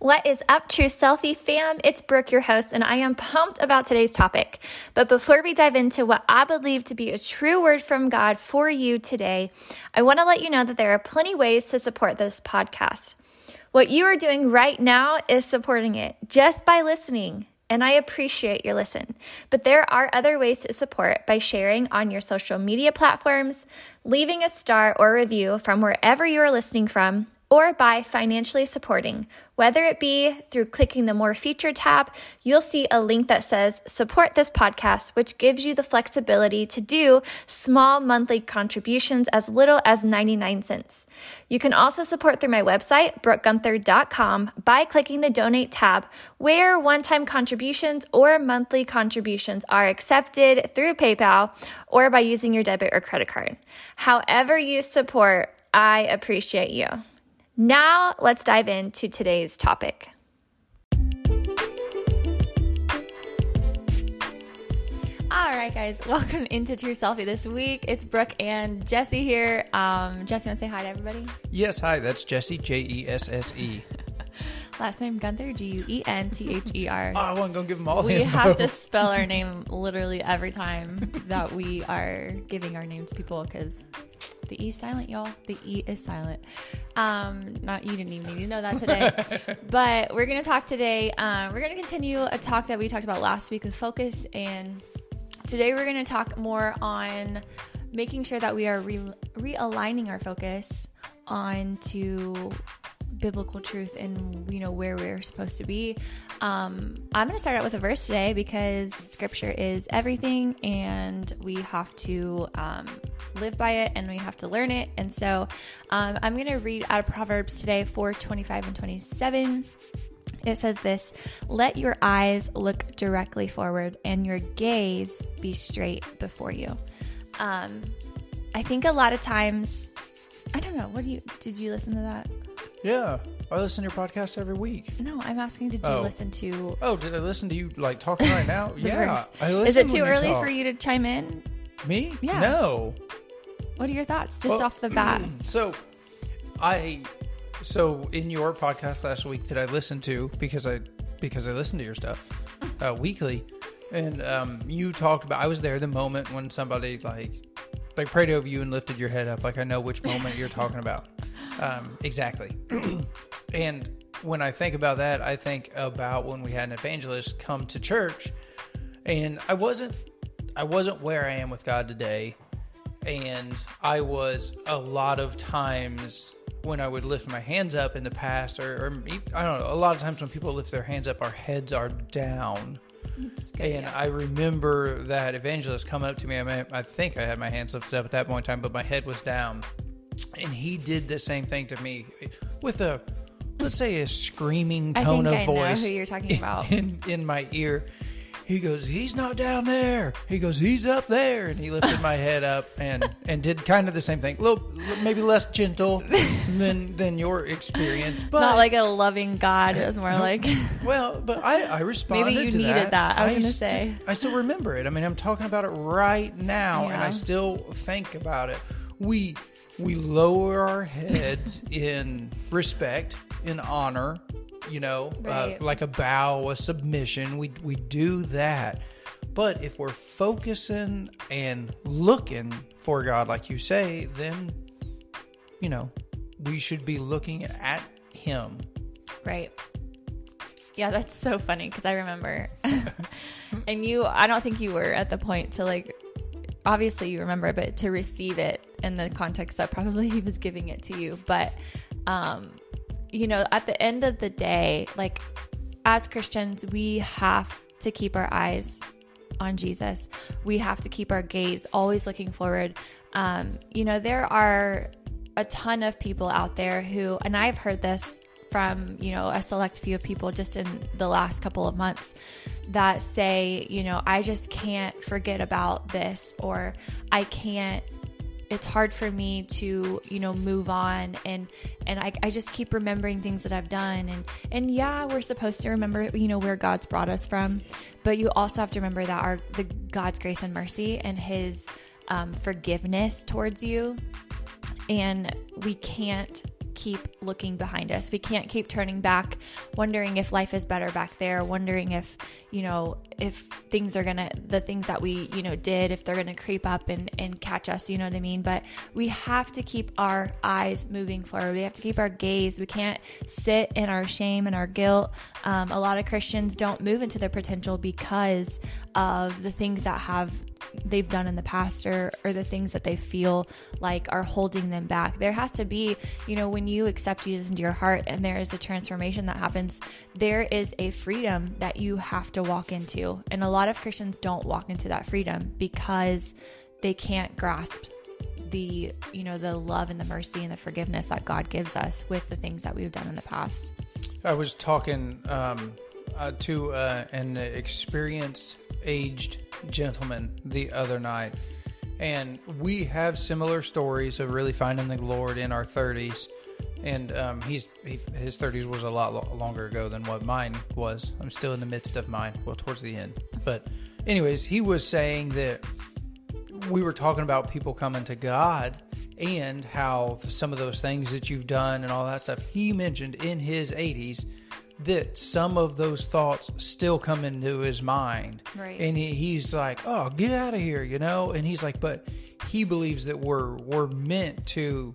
What is up, True Selfie fam? It's Brooke, your host, and I am pumped about today's topic. But before we dive into what I believe to be a true word from God for you today, I want to let you know that there are plenty of ways to support this podcast. What you are doing right now is supporting it just by listening, and I appreciate your listen. But there are other ways to support by sharing on your social media platforms, leaving a star or review from wherever you are listening from, or by financially supporting, whether it be through clicking the More Featured tab. You'll see a link that says Support This Podcast, which gives you the flexibility to do small monthly contributions as little as 99 cents. You can also support through my website, brookeguenther.com, by clicking the Donate tab, where one-time contributions or monthly contributions are accepted through PayPal or by using your debit or credit card. However you support, I appreciate you. Now, let's dive into today's topic. All right, guys, welcome into True Selfie this week. It's Brooke and Jesse here. Jesse, want to say hi to everybody? Yes, hi. That's Jesse, Jesse. Last name Guenther, Guenther. Oh, I wasn't going to give them all the info. We have to spell our name literally every time that we are giving our name to people because the E is silent, y'all. The E is silent. You didn't even need to know that today. But we're going to talk today. We're going to continue a talk that we talked about last week with Focus. And today we're going to talk more on making sure that we are realigning our focus onto biblical truth and, you know, where we're supposed to be. I'm going to start out with a verse today because scripture is everything and we have to live by it and we have to learn it. And so I'm going to read out of Proverbs today, 4:25 and 27. It says this: let your eyes look directly forward and your gaze be straight before you. I think a lot of times, I don't know, did you listen to that? Yeah, I listen to your podcast every week. No, I'm asking, did you listen to... Oh, did I listen to you, like, talking right now? Yeah, I listen. Is it too early for you to chime in? Me? Yeah. No. What are your thoughts, just off the bat? So in your podcast last week that I listened to, because I listen to your stuff weekly, and you talked about... I was there the moment when somebody, like prayed over you and lifted your head up. Like, I know which moment you're talking about. Exactly. And when I think about that, I think about when we had an evangelist come to church, and I wasn't where I am with God today. And I was, a lot of times when I would lift my hands up in the past, or I don't know, a lot of times when people lift their hands up, our heads are down. Good. I remember that evangelist coming up to me. I think I had my hands lifted up at that point in time, but my head was down. And he did the same thing to me with a, let's say, a screaming tone of voice. I know who you're talking about. In my ear. He goes, he's not down there. He goes, he's up there. And he lifted my head up and did kind of the same thing. Maybe less gentle than your experience. But not like a loving God. It was more like... Well, but I responded to that. Maybe you needed that. I was going to say. I still remember it. I mean, I'm talking about it right now. Yeah. And I still think about it. We lower our heads in respect, in honor, you know, right. Like a bow, a submission. We do that. But if we're focusing and looking for God, like you say, then, you know, we should be looking at Him. Right. Yeah, that's so funny because I remember. And I don't think you were at the point to, like, obviously you remember, but to receive it in the context that probably he was giving it to you. But, you know, at the end of the day, like, as Christians, we have to keep our eyes on Jesus. We have to keep our gaze always looking forward. You know, there are a ton of people out there who, and I've heard this from, you know, a select few of people just in the last couple of months, that say, you know, I just can't forget about this, or it's hard for me to, you know, move on. And I just keep remembering things that I've done. And yeah, we're supposed to remember, you know, where God's brought us from, but you also have to remember that the God's grace and mercy and his forgiveness towards you. And we can't keep looking behind us. We can't keep turning back, wondering if life is better back there, wondering if, you know, if things are going to, the things that we, you know, did, if they're going to creep up and catch us, you know what I mean? But we have to keep our eyes moving forward. We have to keep our gaze. We can't sit in our shame and our guilt. A lot of Christians don't move into their potential because of the things that they've done in the past or the things that they feel like are holding them back. There has to be, you know, when you accept Jesus into your heart and there is a transformation that happens, there is a freedom that you have to walk into. And a lot of Christians don't walk into that freedom because they can't grasp the, you know, the love and the mercy and the forgiveness that God gives us with the things that we've done in the past. I was talking to an experienced aged gentleman the other night, and we have similar stories of really finding the Lord in our 30s. And his 30s was a lot longer ago than what mine was. I'm still in the midst of mine, well, towards the end. But anyways, he was saying that we were talking about people coming to God and how some of those things that you've done and all that stuff, he mentioned in his 80s that some of those thoughts still come into his mind. Right. And he's like, oh, get out of here, you know? And he's like, but he believes that we're meant to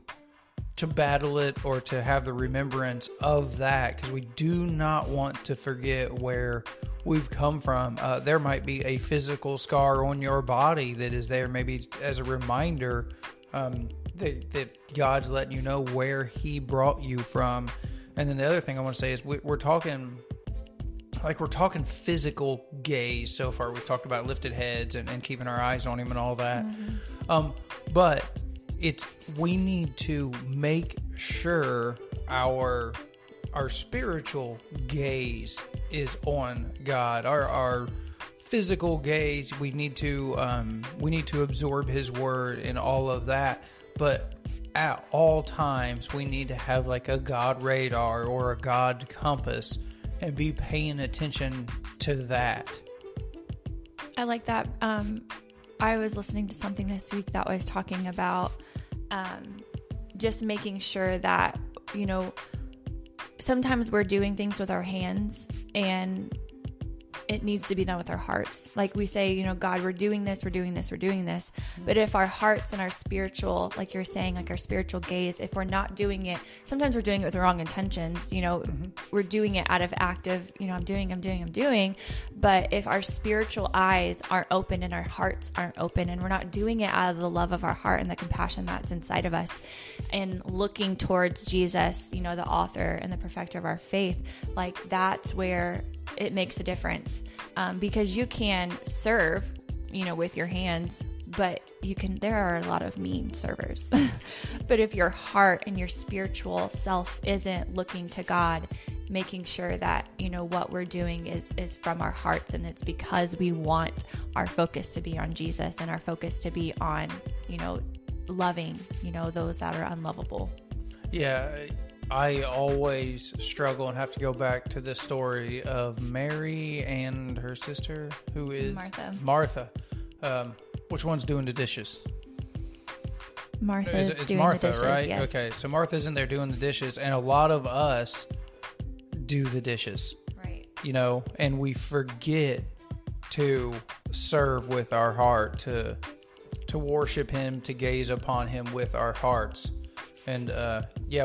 battle it or to have the remembrance of that, because we do not want to forget where we've come from. There might be a physical scar on your body that is there, maybe as a reminder that God's letting you know where he brought you from. And then the other thing I want to say is we're talking physical gaze so far. We've talked about lifted heads and keeping our eyes on him and all that. Mm-hmm. But we need to make sure our spiritual gaze is on God. Our physical gaze, we need to absorb his word and all of that. But at all times, we need to have like a God radar or a God compass and be paying attention to that. I like that. I was listening to something this week that was talking about just making sure that, you know, sometimes we're doing things with our hands and it needs to be done with our hearts. Like we say, you know, God, we're doing this, we're doing this, we're doing this. But if our hearts and our spiritual, like you're saying, like our spiritual gaze, if we're not doing it, sometimes we're doing it with the wrong intentions, you know, mm-hmm. We're doing it out of active, you know, I'm doing. But if our spiritual eyes aren't open and our hearts aren't open and we're not doing it out of the love of our heart and the compassion that's inside of us and looking towards Jesus, you know, the author and the perfecter of our faith, like that's where it makes a difference, because you can serve, you know, with your hands, but there are a lot of mean servers, but if your heart and your spiritual self isn't looking to God, making sure that, you know, what we're doing is from our hearts. And it's because we want our focus to be on Jesus and our focus to be on, you know, loving, you know, those that are unlovable. Yeah. I always struggle and have to go back to the story of Mary and her sister, who is Martha. Which one's doing the dishes? It's Martha, right? Yes. Okay, so Martha's in there doing the dishes, and a lot of us do the dishes, right? You know, and we forget to serve with our heart, to worship Him, to gaze upon Him with our hearts. And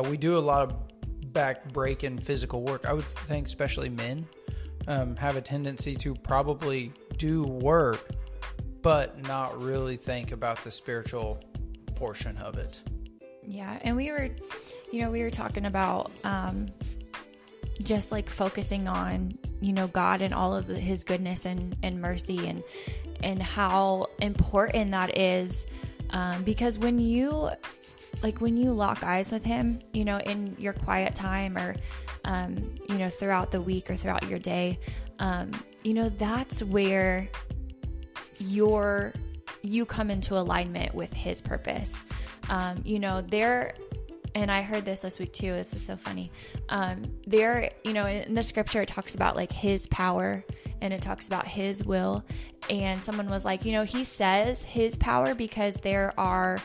we do a lot of back breaking physical work. I would think especially men have a tendency to probably do work, but not really think about the spiritual portion of it. Yeah, and we were talking about just like focusing on, you know, God and all of His goodness and mercy and how important that is, because when you. Like when you lock eyes with Him, you know, in your quiet time or, you know, throughout the week or throughout your day, you know, that's where you come into alignment with His purpose. You know, and I heard this week too, this is so funny. You know, in the scripture, it talks about like His power and it talks about His will. And someone was like, you know, He says His power because there are,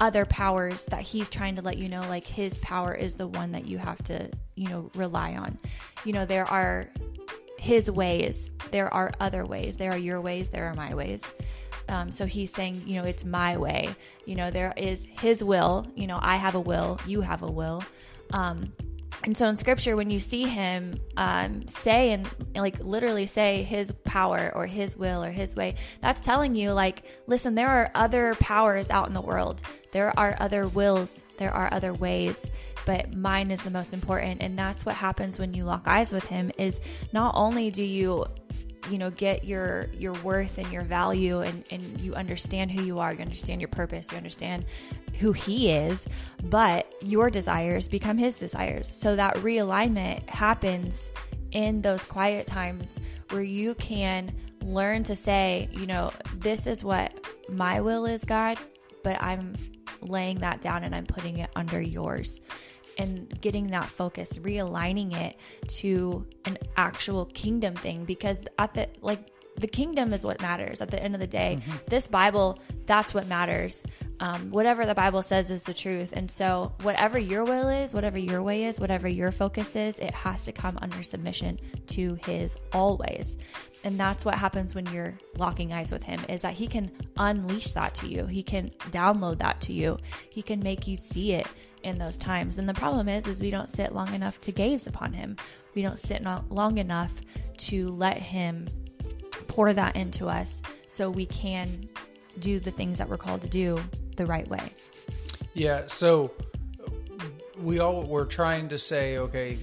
other powers that he's trying to let you know, like his power is the one that you have to, you know, rely on. You know, there are his ways, there are other ways, there are your ways, there are my ways. So he's saying, you know, it's my way, you know, there is his will, you know, I have a will, you have a will. And so in scripture, when you see him, say, and like literally say his power or his will or his way, that's telling you like, listen, there are other powers out in the world. There are other wills, there are other ways, but mine is the most important. And that's what happens when you lock eyes with him, is not only do you know, get your worth and your value, and you understand who you are, you understand your purpose, you understand who he is, but your desires become his desires. So that realignment happens in those quiet times where you can learn to say, you know, this is what my will is, God, but I'm laying that down and I'm putting it under yours. And getting that focus, realigning it to an actual kingdom thing, because at the, like, the kingdom is what matters at the end of the day. Mm-hmm. This Bible, that's what matters. Whatever the Bible says is the truth. And so whatever your will is, whatever your way is, whatever your focus is, it has to come under submission to his always. And that's what happens when you're locking eyes with him, is that he can unleash that to you. He can download that to you. He can make you see it in those times. And the problem is we don't sit long enough to gaze upon him. We don't sit long enough to let him pour that into us so we can do the things that we're called to do the right way. Yeah. So we're trying to say, okay,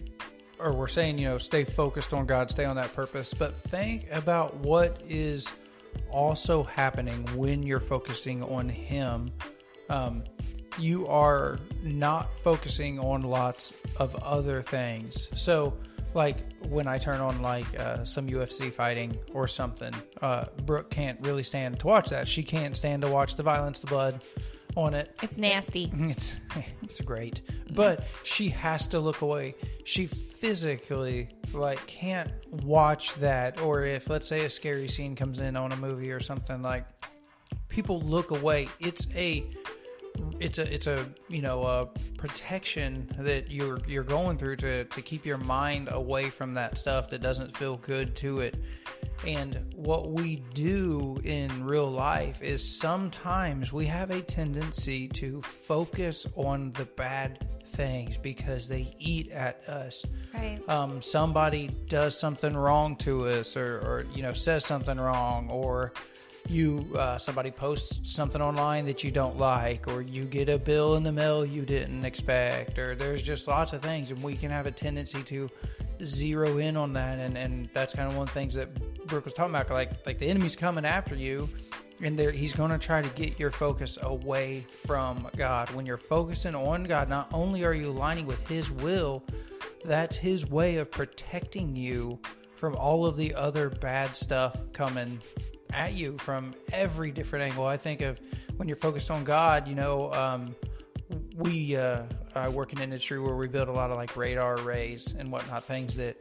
or we're saying, you know, stay focused on God, stay on that purpose, but think about what is also happening when you're focusing on him. You are not focusing on lots of other things. So like when I turn on like some UFC fighting or something, Brooke can't really stand to watch that. She can't stand to watch the violence, the blood on it. It's nasty. It's great. But she has to look away. She physically like can't watch that. Or if, let's say, a scary scene comes in on a movie or something, like people look away. It's a you know, a protection that you're going through to keep your mind away from that stuff that doesn't feel good to it. And what we do in real life is sometimes we have a tendency to focus on the bad things because they eat at us. Right. Somebody does something wrong to us, or you know, says something wrong, or somebody posts something online that you don't like, or you get a bill in the mail you didn't expect, or there's just lots of things, and we can have a tendency to zero in on that, and that's kind of one of the things that Brooke was talking about, like the enemy's coming after you, and he's going to try to get your focus away from God. When you're focusing on God, not only are you aligning with his will, that's his way of protecting you from all of the other bad stuff coming at you from every different angle. I think of when you're focused on God, you know, I work in an industry where we build a lot of like radar arrays and whatnot, things that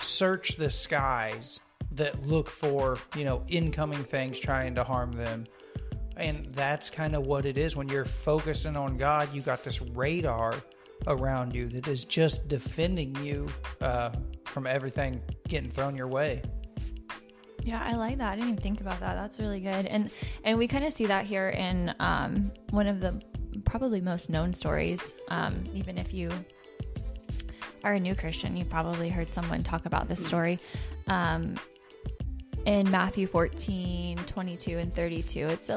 search the skies that look for, you know, incoming things trying to harm them. And that's kind of what it is. When you're focusing on God, you got this radar around you that is just defending you from everything getting thrown your way. Yeah, I like that. I didn't even think about that. That's really good. And we kind of see that here in one of the probably most known stories. Even if you are a new Christian, you've probably heard someone talk about this story. In Matthew 14, 22 and 32, it's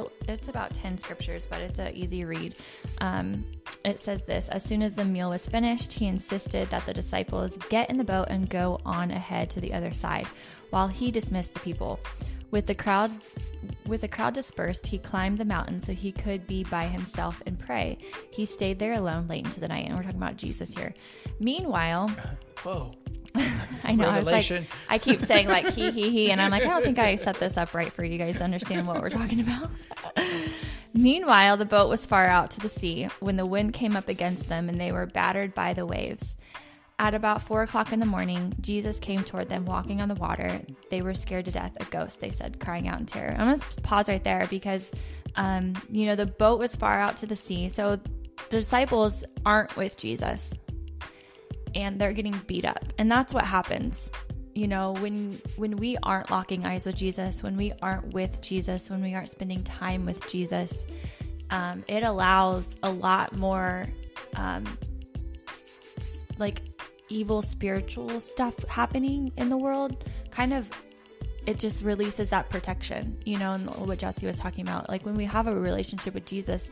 about 10 scriptures, but it's an easy read. It says this: as soon as the meal was finished, he insisted that the disciples get in the boat and go on ahead to the other side, while he dismissed the people. With the crowd dispersed, he climbed the mountain so he could be by himself and pray. He stayed there alone late into the night. And we're talking about Jesus here. Meanwhile, whoa. I know. Revelation. I keep saying like he, and I'm like, I don't think I set this up right for you guys to understand what we're talking about. Meanwhile, the boat was far out to the sea when the wind came up against them and they were battered by the waves. At about 4:00 in the morning, Jesus came toward them walking on the water. They were scared to death, a ghost, they said, crying out in terror. I'm going to pause right there because the boat was far out to the sea, so the disciples aren't with Jesus and they're getting beat up. And that's what happens. You know, when we aren't locking eyes with Jesus, when we aren't with Jesus, when we aren't spending time with Jesus, it allows a lot more, evil spiritual stuff happening in the world. Kind of, it just releases that protection, you know, and what Jesse was talking about. Like, when we have a relationship with Jesus,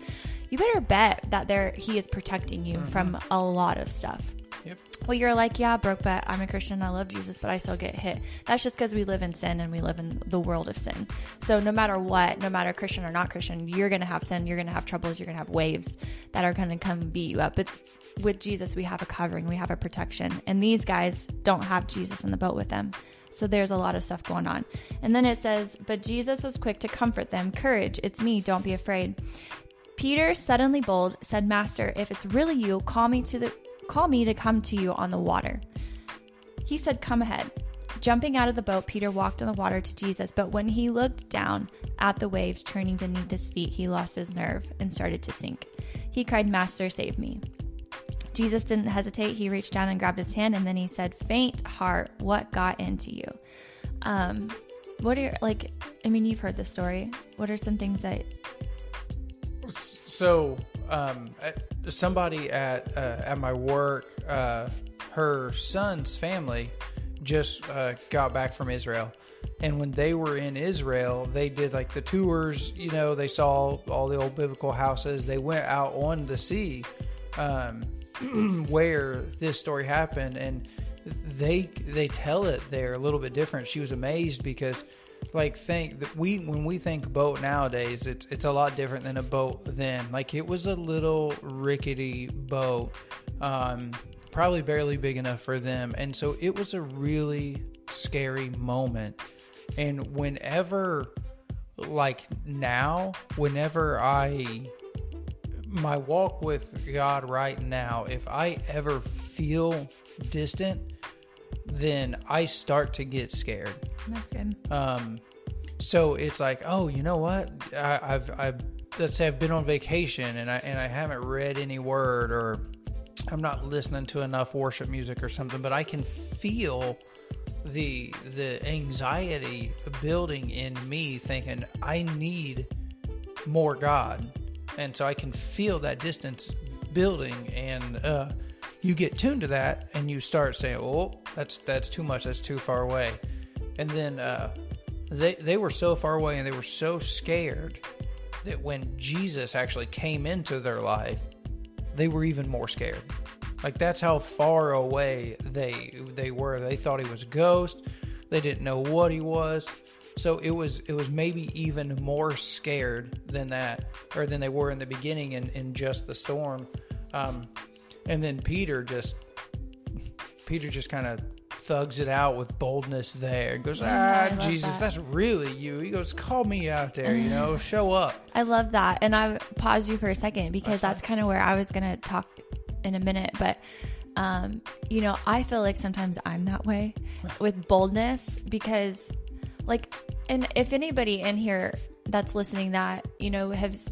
you better bet that he is protecting you from a lot of stuff. Yep. Well, you're like, yeah, Brooke, but I'm a Christian. I love Jesus, but I still get hit. That's just because we live in sin and we live in the world of sin. So no matter what, no matter Christian or not Christian, you're going to have sin. You're going to have troubles. You're going to have waves that are going to come beat you up. But with Jesus, we have a covering. We have a protection. And these guys don't have Jesus in the boat with them. So there's a lot of stuff going on. And then it says, but Jesus was quick to comfort them. Courage, it's me. Don't be afraid. Peter, suddenly bold, said, Master, if it's really you, call me to come to you on the water. He said, come ahead. Jumping out of the boat, Peter walked on the water to Jesus, but when he looked down at the waves churning beneath his feet, he lost his nerve and started to sink. He cried, Master, save me. Jesus didn't hesitate. He reached down and grabbed his hand, and then he said, faint heart, what got into you? What are your, you've heard this story. What are some things that... So... somebody at my work, her son's family just got back from Israel, and when they were in Israel, they did the tours. You know, they saw all the old biblical houses. They went out on the sea, where this story happened, and they tell it there a little bit different. She was amazed because. When we think boat nowadays, it's a lot different than a boat then. It was a little rickety boat, probably barely big enough for them. And so it was a really scary moment. And my walk with God right now, if I ever feel distant, then I start to get scared. That's good. So it's you know what? Let's say I've been on vacation and I haven't read any word, or I'm not listening to enough worship music or something, but I can feel the anxiety building in me, thinking I need more God, and so I can feel that distance building, and you get tuned to that, and you start saying, "Oh, that's too much. That's too far away." And then they were so far away and they were so scared that when Jesus actually came into their life, they were even more scared. That's how far away they were. They thought he was a ghost. They didn't know what he was. So it was maybe even more scared than that, or than they were in the beginning in just the storm. And then Peter just kind of thugs it out with boldness there. Goes, Jesus, that's really you. He goes, call me out there, show up. I love that. And I pause you for a second because that's kind of where I was going to talk in a minute. But, I feel like sometimes I'm that way with boldness because and if anybody in here that's listening that, has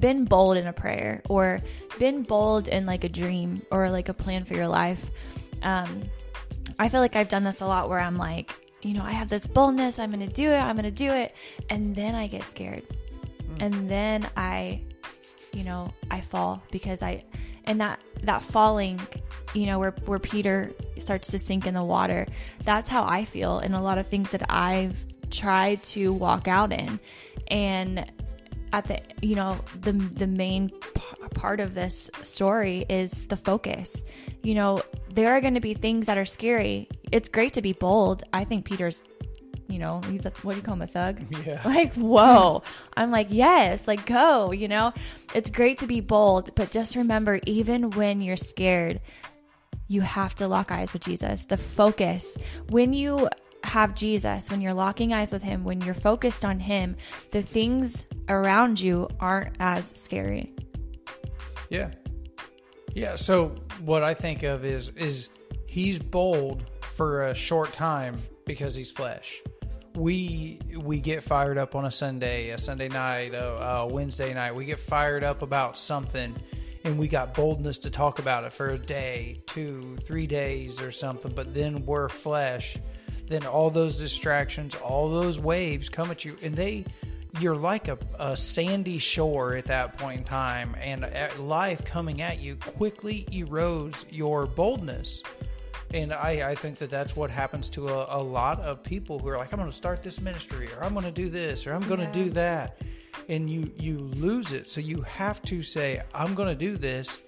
been bold in a prayer or been bold in a dream or a plan for your life, I feel like I've done this a lot where I'm I have this boldness, I'm going to do it. And then I get scared. And then I fall because that falling, where Peter starts to sink in the water, that's how I feel in a lot of things that I've tried to walk out in. And at the, the main part of this story is the focus. There are going to be things that are scary. It's great to be bold. I think Peter's, he's what do you call him, a thug? Yeah. Whoa. I'm yes, go, It's great to be bold, but just remember, even when you're scared, you have to lock eyes with Jesus. The focus. When you have Jesus, when you're locking eyes with him, when you're focused on him, the things around you aren't as scary. Yeah. Yeah, so what I think of is he's bold for a short time because he's flesh. we get fired up on a Sunday night, a Wednesday night. We get fired up about something, and we got boldness to talk about it for a day, 2, 3 days or something. But then we're flesh. Then all those distractions, all those waves come at you, and you're like a sandy shore at that point in time, and life coming at you quickly erodes your boldness. And I think that that's what happens to a lot of people who are like, I'm going to start this ministry, or I'm going to do this, or I'm going to do that. And you lose it. So you have to say, I'm going to do this.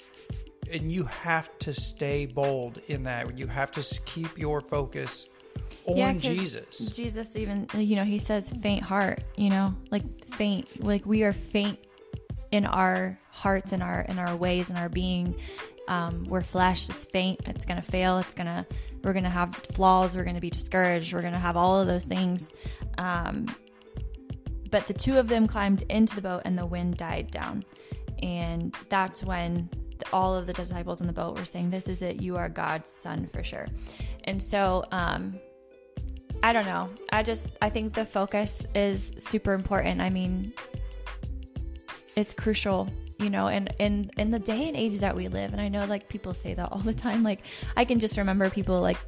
And you have to stay bold in that. You have to keep your focus on Jesus. Jesus even, he says faint heart, faint. Like we are faint in our hearts and in our ways and our being. We're flesh, it's faint, it's going to fail, we're going to have flaws, we're going to be discouraged, we're going to have all of those things. But the two of them climbed into the boat and the wind died down. And that's when all of the disciples in the boat were saying, this is it, you are God's son for sure. And so, I don't know. I think the focus is super important. I mean, it's crucial. And in the day and age that we live, and I know people say that all the time, I can just remember people like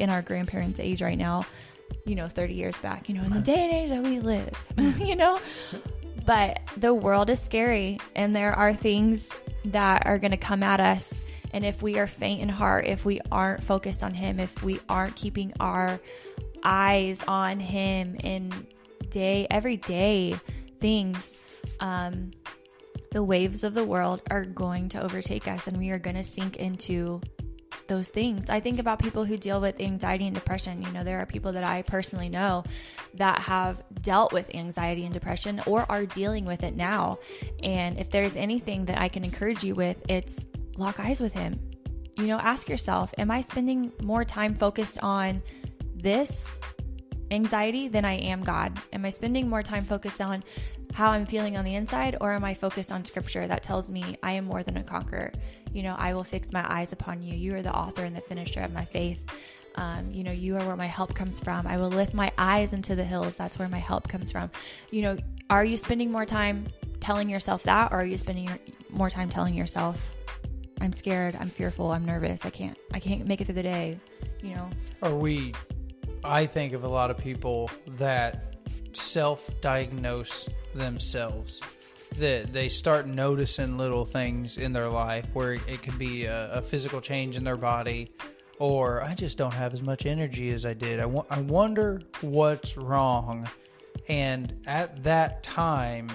in our grandparents' age right now, 30 years back, in the day and age that we live, but the world is scary and there are things that are going to come at us. And if we are faint in heart, if we aren't focused on him, if we aren't keeping our eyes on him in everyday things, the waves of the world are going to overtake us and we are going to sink into those things. I think about people who deal with anxiety and depression. There are people that I personally know that have dealt with anxiety and depression or are dealing with it now. And if there's anything that I can encourage you with, it's lock eyes with him. Ask yourself, am I spending more time focused on this anxiety than I am God? Am I spending more time focused on how I'm feeling on the inside, or am I focused on scripture that tells me I am more than a conqueror? I will fix my eyes upon you. You are the author and the finisher of my faith. You are where my help comes from. I will lift my eyes into the hills. That's where my help comes from. Are you spending more time telling yourself that, or are you spending more time telling yourself, I'm scared, I'm fearful, I'm nervous, I can't make it through the day, I think of a lot of people that self-diagnose themselves, that they start noticing little things in their life where it could be a physical change in their body, or I just don't have as much energy as I did. I wonder what's wrong. And at that time,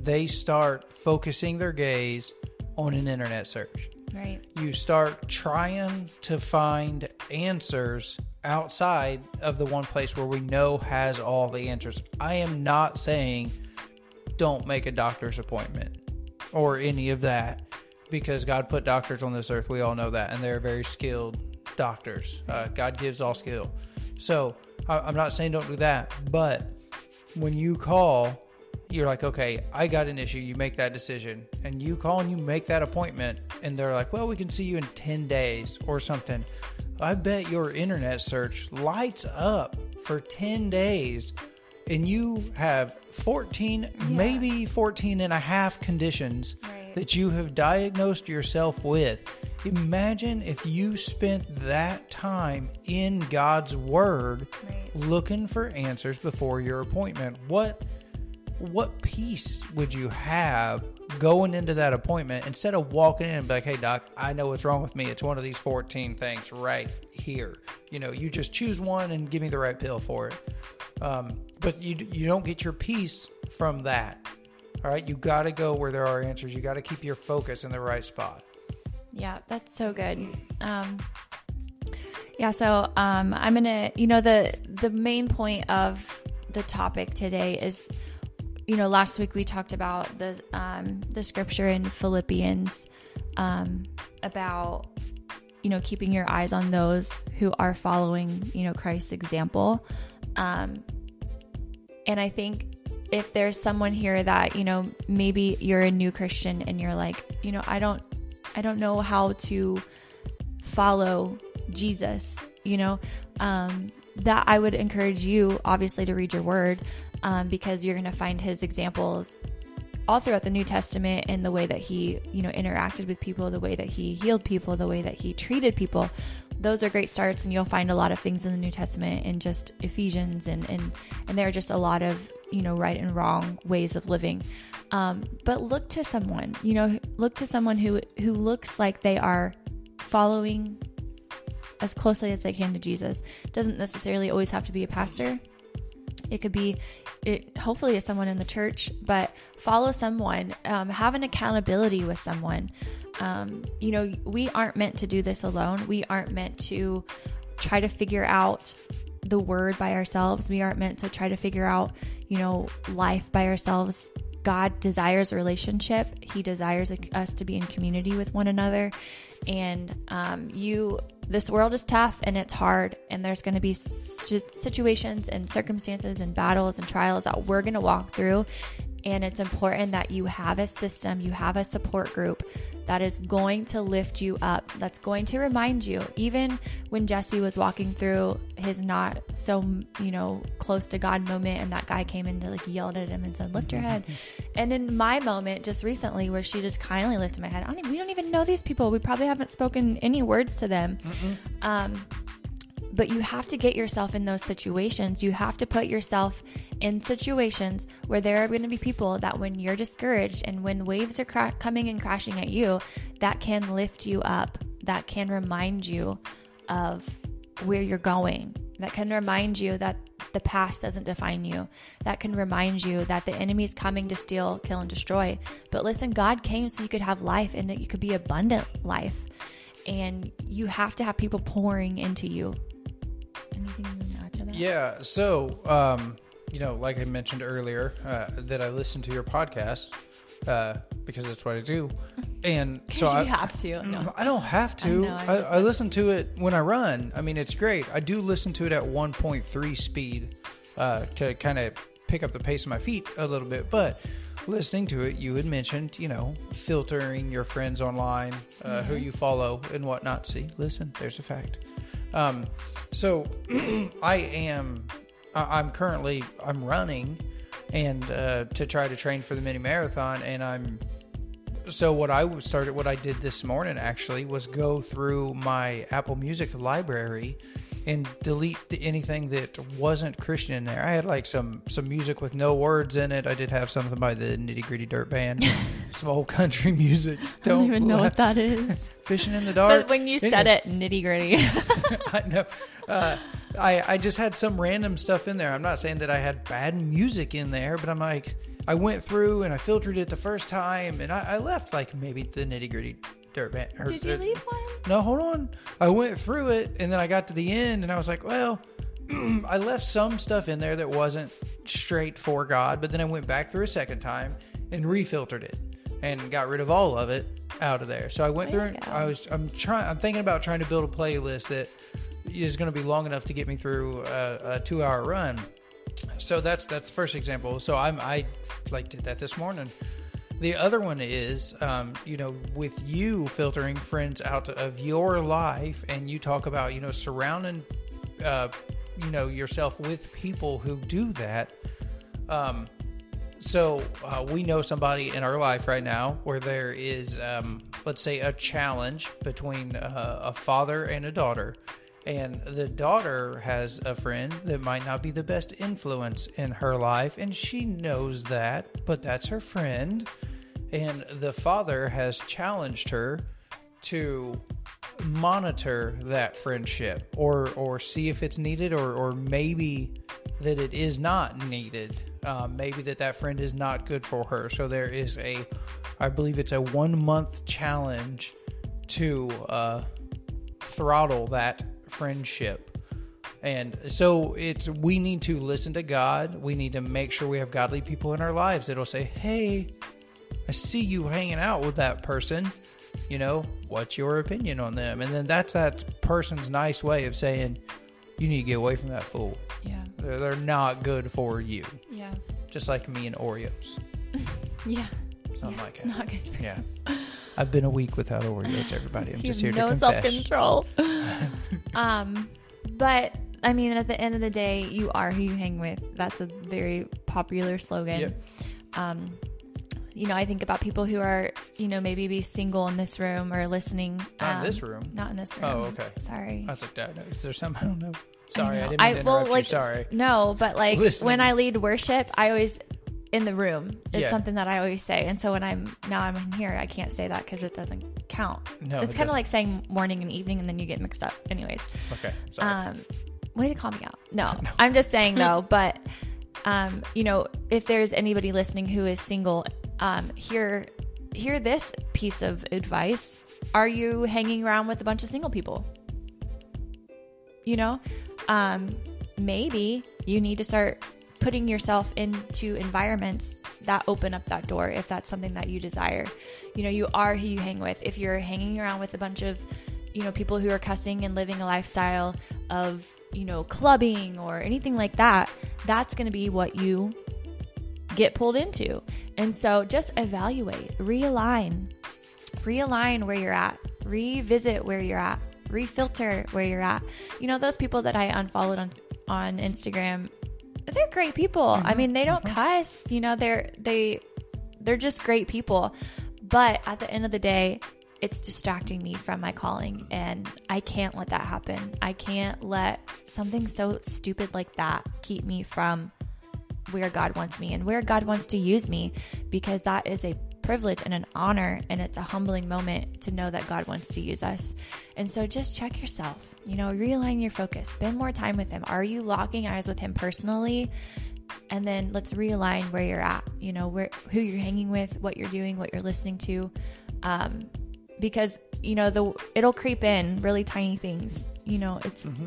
they start focusing their gaze on an internet search. Right. You start trying to find answers outside of the one place where we know has all the answers. I am not saying don't make a doctor's appointment or any of that, because God put doctors on this earth. We all know that. And they're very skilled doctors. God gives all skill. So I'm not saying don't do that. But when you call, you're like, okay, I got an issue. You make that decision and you call and you make that appointment. And they're like, well, we can see you in 10 days or something. I bet your internet search lights up for 10 days and you have 14, maybe 14 and a half conditions that you have diagnosed yourself with. Imagine if you spent that time in God's word looking for answers before your appointment. What peace would you have going into that appointment instead of walking in and be like, hey, doc, I know what's wrong with me. It's one of these 14 things right here. You just choose one and give me the right pill for it. But you don't get your peace from that. All right. You got to go where there are answers. You got to keep your focus in the right spot. Yeah, that's so good. I'm going to, the main point of the topic today is, last week we talked about the scripture in Philippians about, keeping your eyes on those who are following, Christ's example. And I think if there's someone here that, maybe you're a new Christian and you're like, I don't know how to follow Jesus, that I would encourage you, obviously, to read your word, because you're going to find his examples all throughout the New Testament in the way that he, you know, interacted with people, the way that he healed people, the way that he treated people. Those are great starts, and you'll find a lot of things in the New Testament in just Ephesians, and there are just a lot of, you know, right and wrong ways of living. But look to someone, you know, look to someone who looks like they are following as closely as they can to Jesus. Doesn't necessarily always have to be a pastor. It could be, it hopefully is someone in the church, but follow someone, have an accountability with someone. You know, we aren't meant to do this alone. We aren't meant to try to figure out the word by ourselves. We aren't meant to try to figure out, you know, life by ourselves. God desires a relationship. He desires us to be in community with one another. And, this world is tough and it's hard, and there's going to be situations and circumstances and battles and trials that we're going to walk through. And it's important that you have a system, you have a support group that is going to lift you up, that's going to remind you. Even when Jesse was walking through his not so, you know, close to God moment, and that guy came in to like yelled at him and said, lift your head. And in my moment just recently where she just kindly lifted my head, we don't even know these people. We probably haven't spoken any words to them. But you have to get yourself in those situations. You have to put yourself in situations where there are going to be people that when you're discouraged and when waves are coming and crashing at you, that can lift you up, that can remind you of where you're going, that can remind you that the past doesn't define you, that can remind you that the enemy is coming to steal, kill, and destroy. But listen, God came so you could have life, and that you could be abundant life. And you have to have people pouring into you. Anything you can add to that? Yeah. So, you know, like I mentioned earlier, that I listen to your podcast, because that's what I do. And so I have to, no. I don't have to, I listen to it when I run. I mean, it's great. I do listen to it at 1.3 speed, to kind of pick up the pace of my feet a little bit, but listening to it, you had mentioned, you know, filtering your friends online, who you follow and whatnot. See, listen, there's a fact. So I'm running and, to try to train for the mini marathon. And what I did this morning actually was go through my Apple Music library and delete anything that wasn't Christian in there. I had like some music with no words in it. I did have something by the Nitty Gritty Dirt Band, some old country music. I don't even know what that is. Fishing in the Dark. But when you said it, Nitty Gritty. I know. I just had some random stuff in there. I'm not saying that I had bad music in there, but I'm like, I went through and I filtered it the first time, and I left like maybe the Nitty Gritty Dirt Band. Did you leave one? No, hold on. I went through it, and then I got to the end, and I was like, well, I left some stuff in there that wasn't straight for God, but then I went back through a second time and refiltered it and got rid of all of it out of there. So I went through and I'm thinking about trying to build a playlist that is going to be long enough to get me through a 2-hour run. So that's the first example. So I did that this morning. The other one is, you know, with you filtering friends out of your life, and you talk about, you know, surrounding, you know, yourself with people who do that. So we know somebody in our life right now where there is, let's say, a challenge between a father and a daughter. And the daughter has a friend that might not be the best influence in her life, and she knows that, but that's her friend. And the father has challenged her to monitor that friendship or see if it's needed or maybe that it is not needed. Maybe that friend is not good for her. So there is I believe it's a 1-month challenge to throttle that friendship. And so we need to listen to God. We need to make sure we have godly people in our lives that'll say, hey, I see you hanging out with that person, you know, what's your opinion on them? And then that's that person's nice way of saying, you need to get away from that fool. Yeah, they're not good for you. Yeah, just like me and Oreos. Yeah, something like it's not good for you. I've been a week without Oreos, everybody. I'm just here to confess. No self-control. But I mean, at the end of the day, you are who you hang with. That's a very popular slogan. Yep. You know, I think about people who are, you know, maybe be single in this room or listening. Not in this room. Not in this room. Oh, okay. Sorry. I was like, Dad, is there something? I don't know. Sorry, I didn't mean to interrupt you. Sorry. No, but like listening. When I lead worship, I always... in the room is something that I always say. And so when I'm in here, I can't say that because it doesn't count. No, it's kind of like saying morning and evening and then you get mixed up anyways. Okay. Sorry. Way to call me out. No. I'm just saying though, but, you know, if there's anybody listening who is single, hear this piece of advice. Are you hanging around with a bunch of single people? You know, maybe you need to start putting yourself into environments that open up that door if that's something that you desire. You know, you are who you hang with. If you're hanging around with a bunch of, you know, people who are cussing and living a lifestyle of, you know, clubbing or anything like that, that's going to be what you get pulled into. And so just evaluate, realign where you're at, revisit where you're at, refilter where you're at. You know, those people that I unfollowed on Instagram, they're great people. Mm-hmm. I mean, they don't cuss, you know, they're just great people. But at the end of the day, it's distracting me from my calling and I can't let that happen. I can't let something so stupid like that keep me from where God wants me and where God wants to use me, because that is a privilege and an honor. And it's a humbling moment to know that God wants to use us. And so just check yourself, you know, realign your focus, spend more time with him. Are you locking eyes with him personally? And then let's realign where you're at, you know, where, who you're hanging with, what you're doing, what you're listening to. Because you know, it'll creep in really tiny things, you know,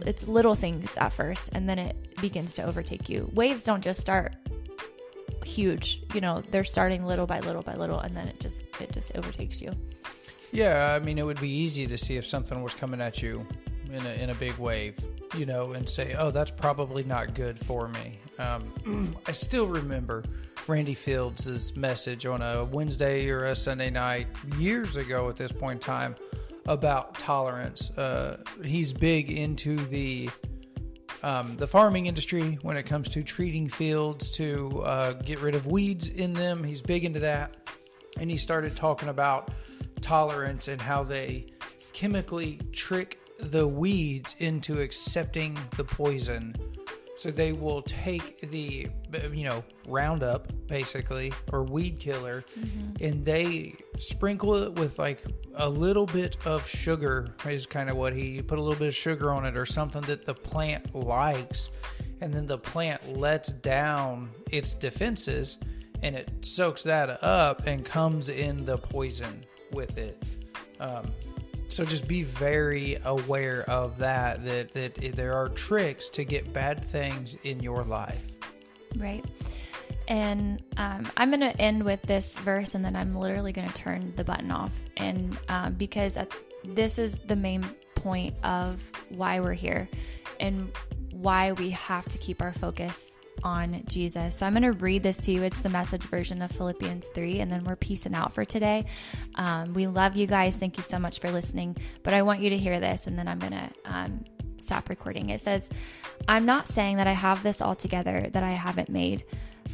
it's little things at first, and then it begins to overtake you. Waves don't just start huge, you know, they're starting little by little by little, and then it just overtakes you. Yeah, I mean, it would be easy to see if something was coming at you in a big wave, you know, and say, oh, that's probably not good for me. I still remember Randy Fields' message on a Wednesday or a Sunday night years ago at this point in time about tolerance. He's big into the farming industry when it comes to treating fields to get rid of weeds in them. He's big into that. And he started talking about tolerance and how they chemically trick the weeds into accepting the poison. So they will take the, you know, Roundup basically, or weed killer, and they sprinkle it with like a little bit of sugar is kind of what he put a little bit of sugar on it or something that the plant likes. And then the plant lets down its defenses and it soaks that up and comes in the poison with it. So just be very aware of that there are tricks to get bad things in your life. Right. And I'm going to end with this verse, and then I'm literally going to turn the button off. And because this is the main point of why we're here and why we have to keep our focus on Jesus. So I'm going to read this to you. It's the Message version of Philippians 3, and then we're peacing out for today. We love you guys. Thank you so much for listening. But I want you to hear this, and then I'm going to stop recording. It says, I'm not saying that I have this all together, that I haven't made,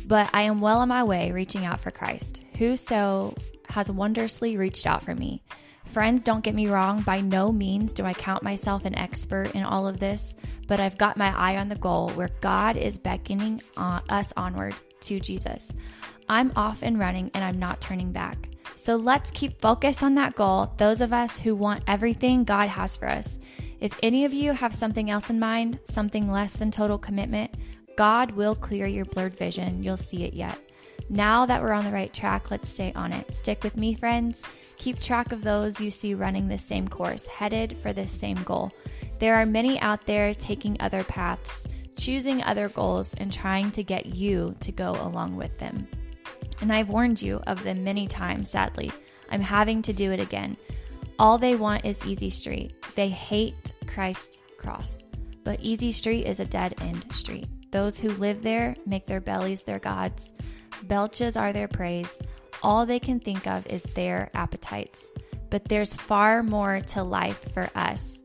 but I am well on my way reaching out for Christ, who so has wondrously reached out for me. Friends, don't get me wrong. By no means do I count myself an expert in all of this, but I've got my eye on the goal where God is beckoning us onward to Jesus. I'm off and running and I'm not turning back. So let's keep focused on that goal, those of us who want everything God has for us. If any of you have something else in mind, something less than total commitment, God will clear your blurred vision. You'll see it yet. Now that we're on the right track, let's stay on it. Stick with me, friends. Keep track of those you see running this same course, headed for this same goal. There are many out there taking other paths, choosing other goals, and trying to get you to go along with them. And I've warned you of them many times, sadly. I'm having to do it again. All they want is easy street. They hate Christ's cross. But easy street is a dead-end street. Those who live there make their bellies their gods. Belches are their praise. All they can think of is their appetites. But there's far more to life for us.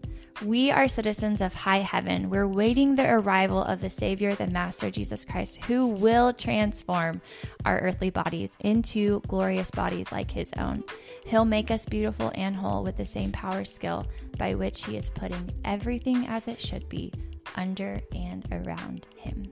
We are citizens of high heaven. We're waiting the arrival of the Savior, the Master, Jesus Christ, who will transform our earthly bodies into glorious bodies like his own. He'll make us beautiful and whole with the same power skill by which he is putting everything as it should be under and around him.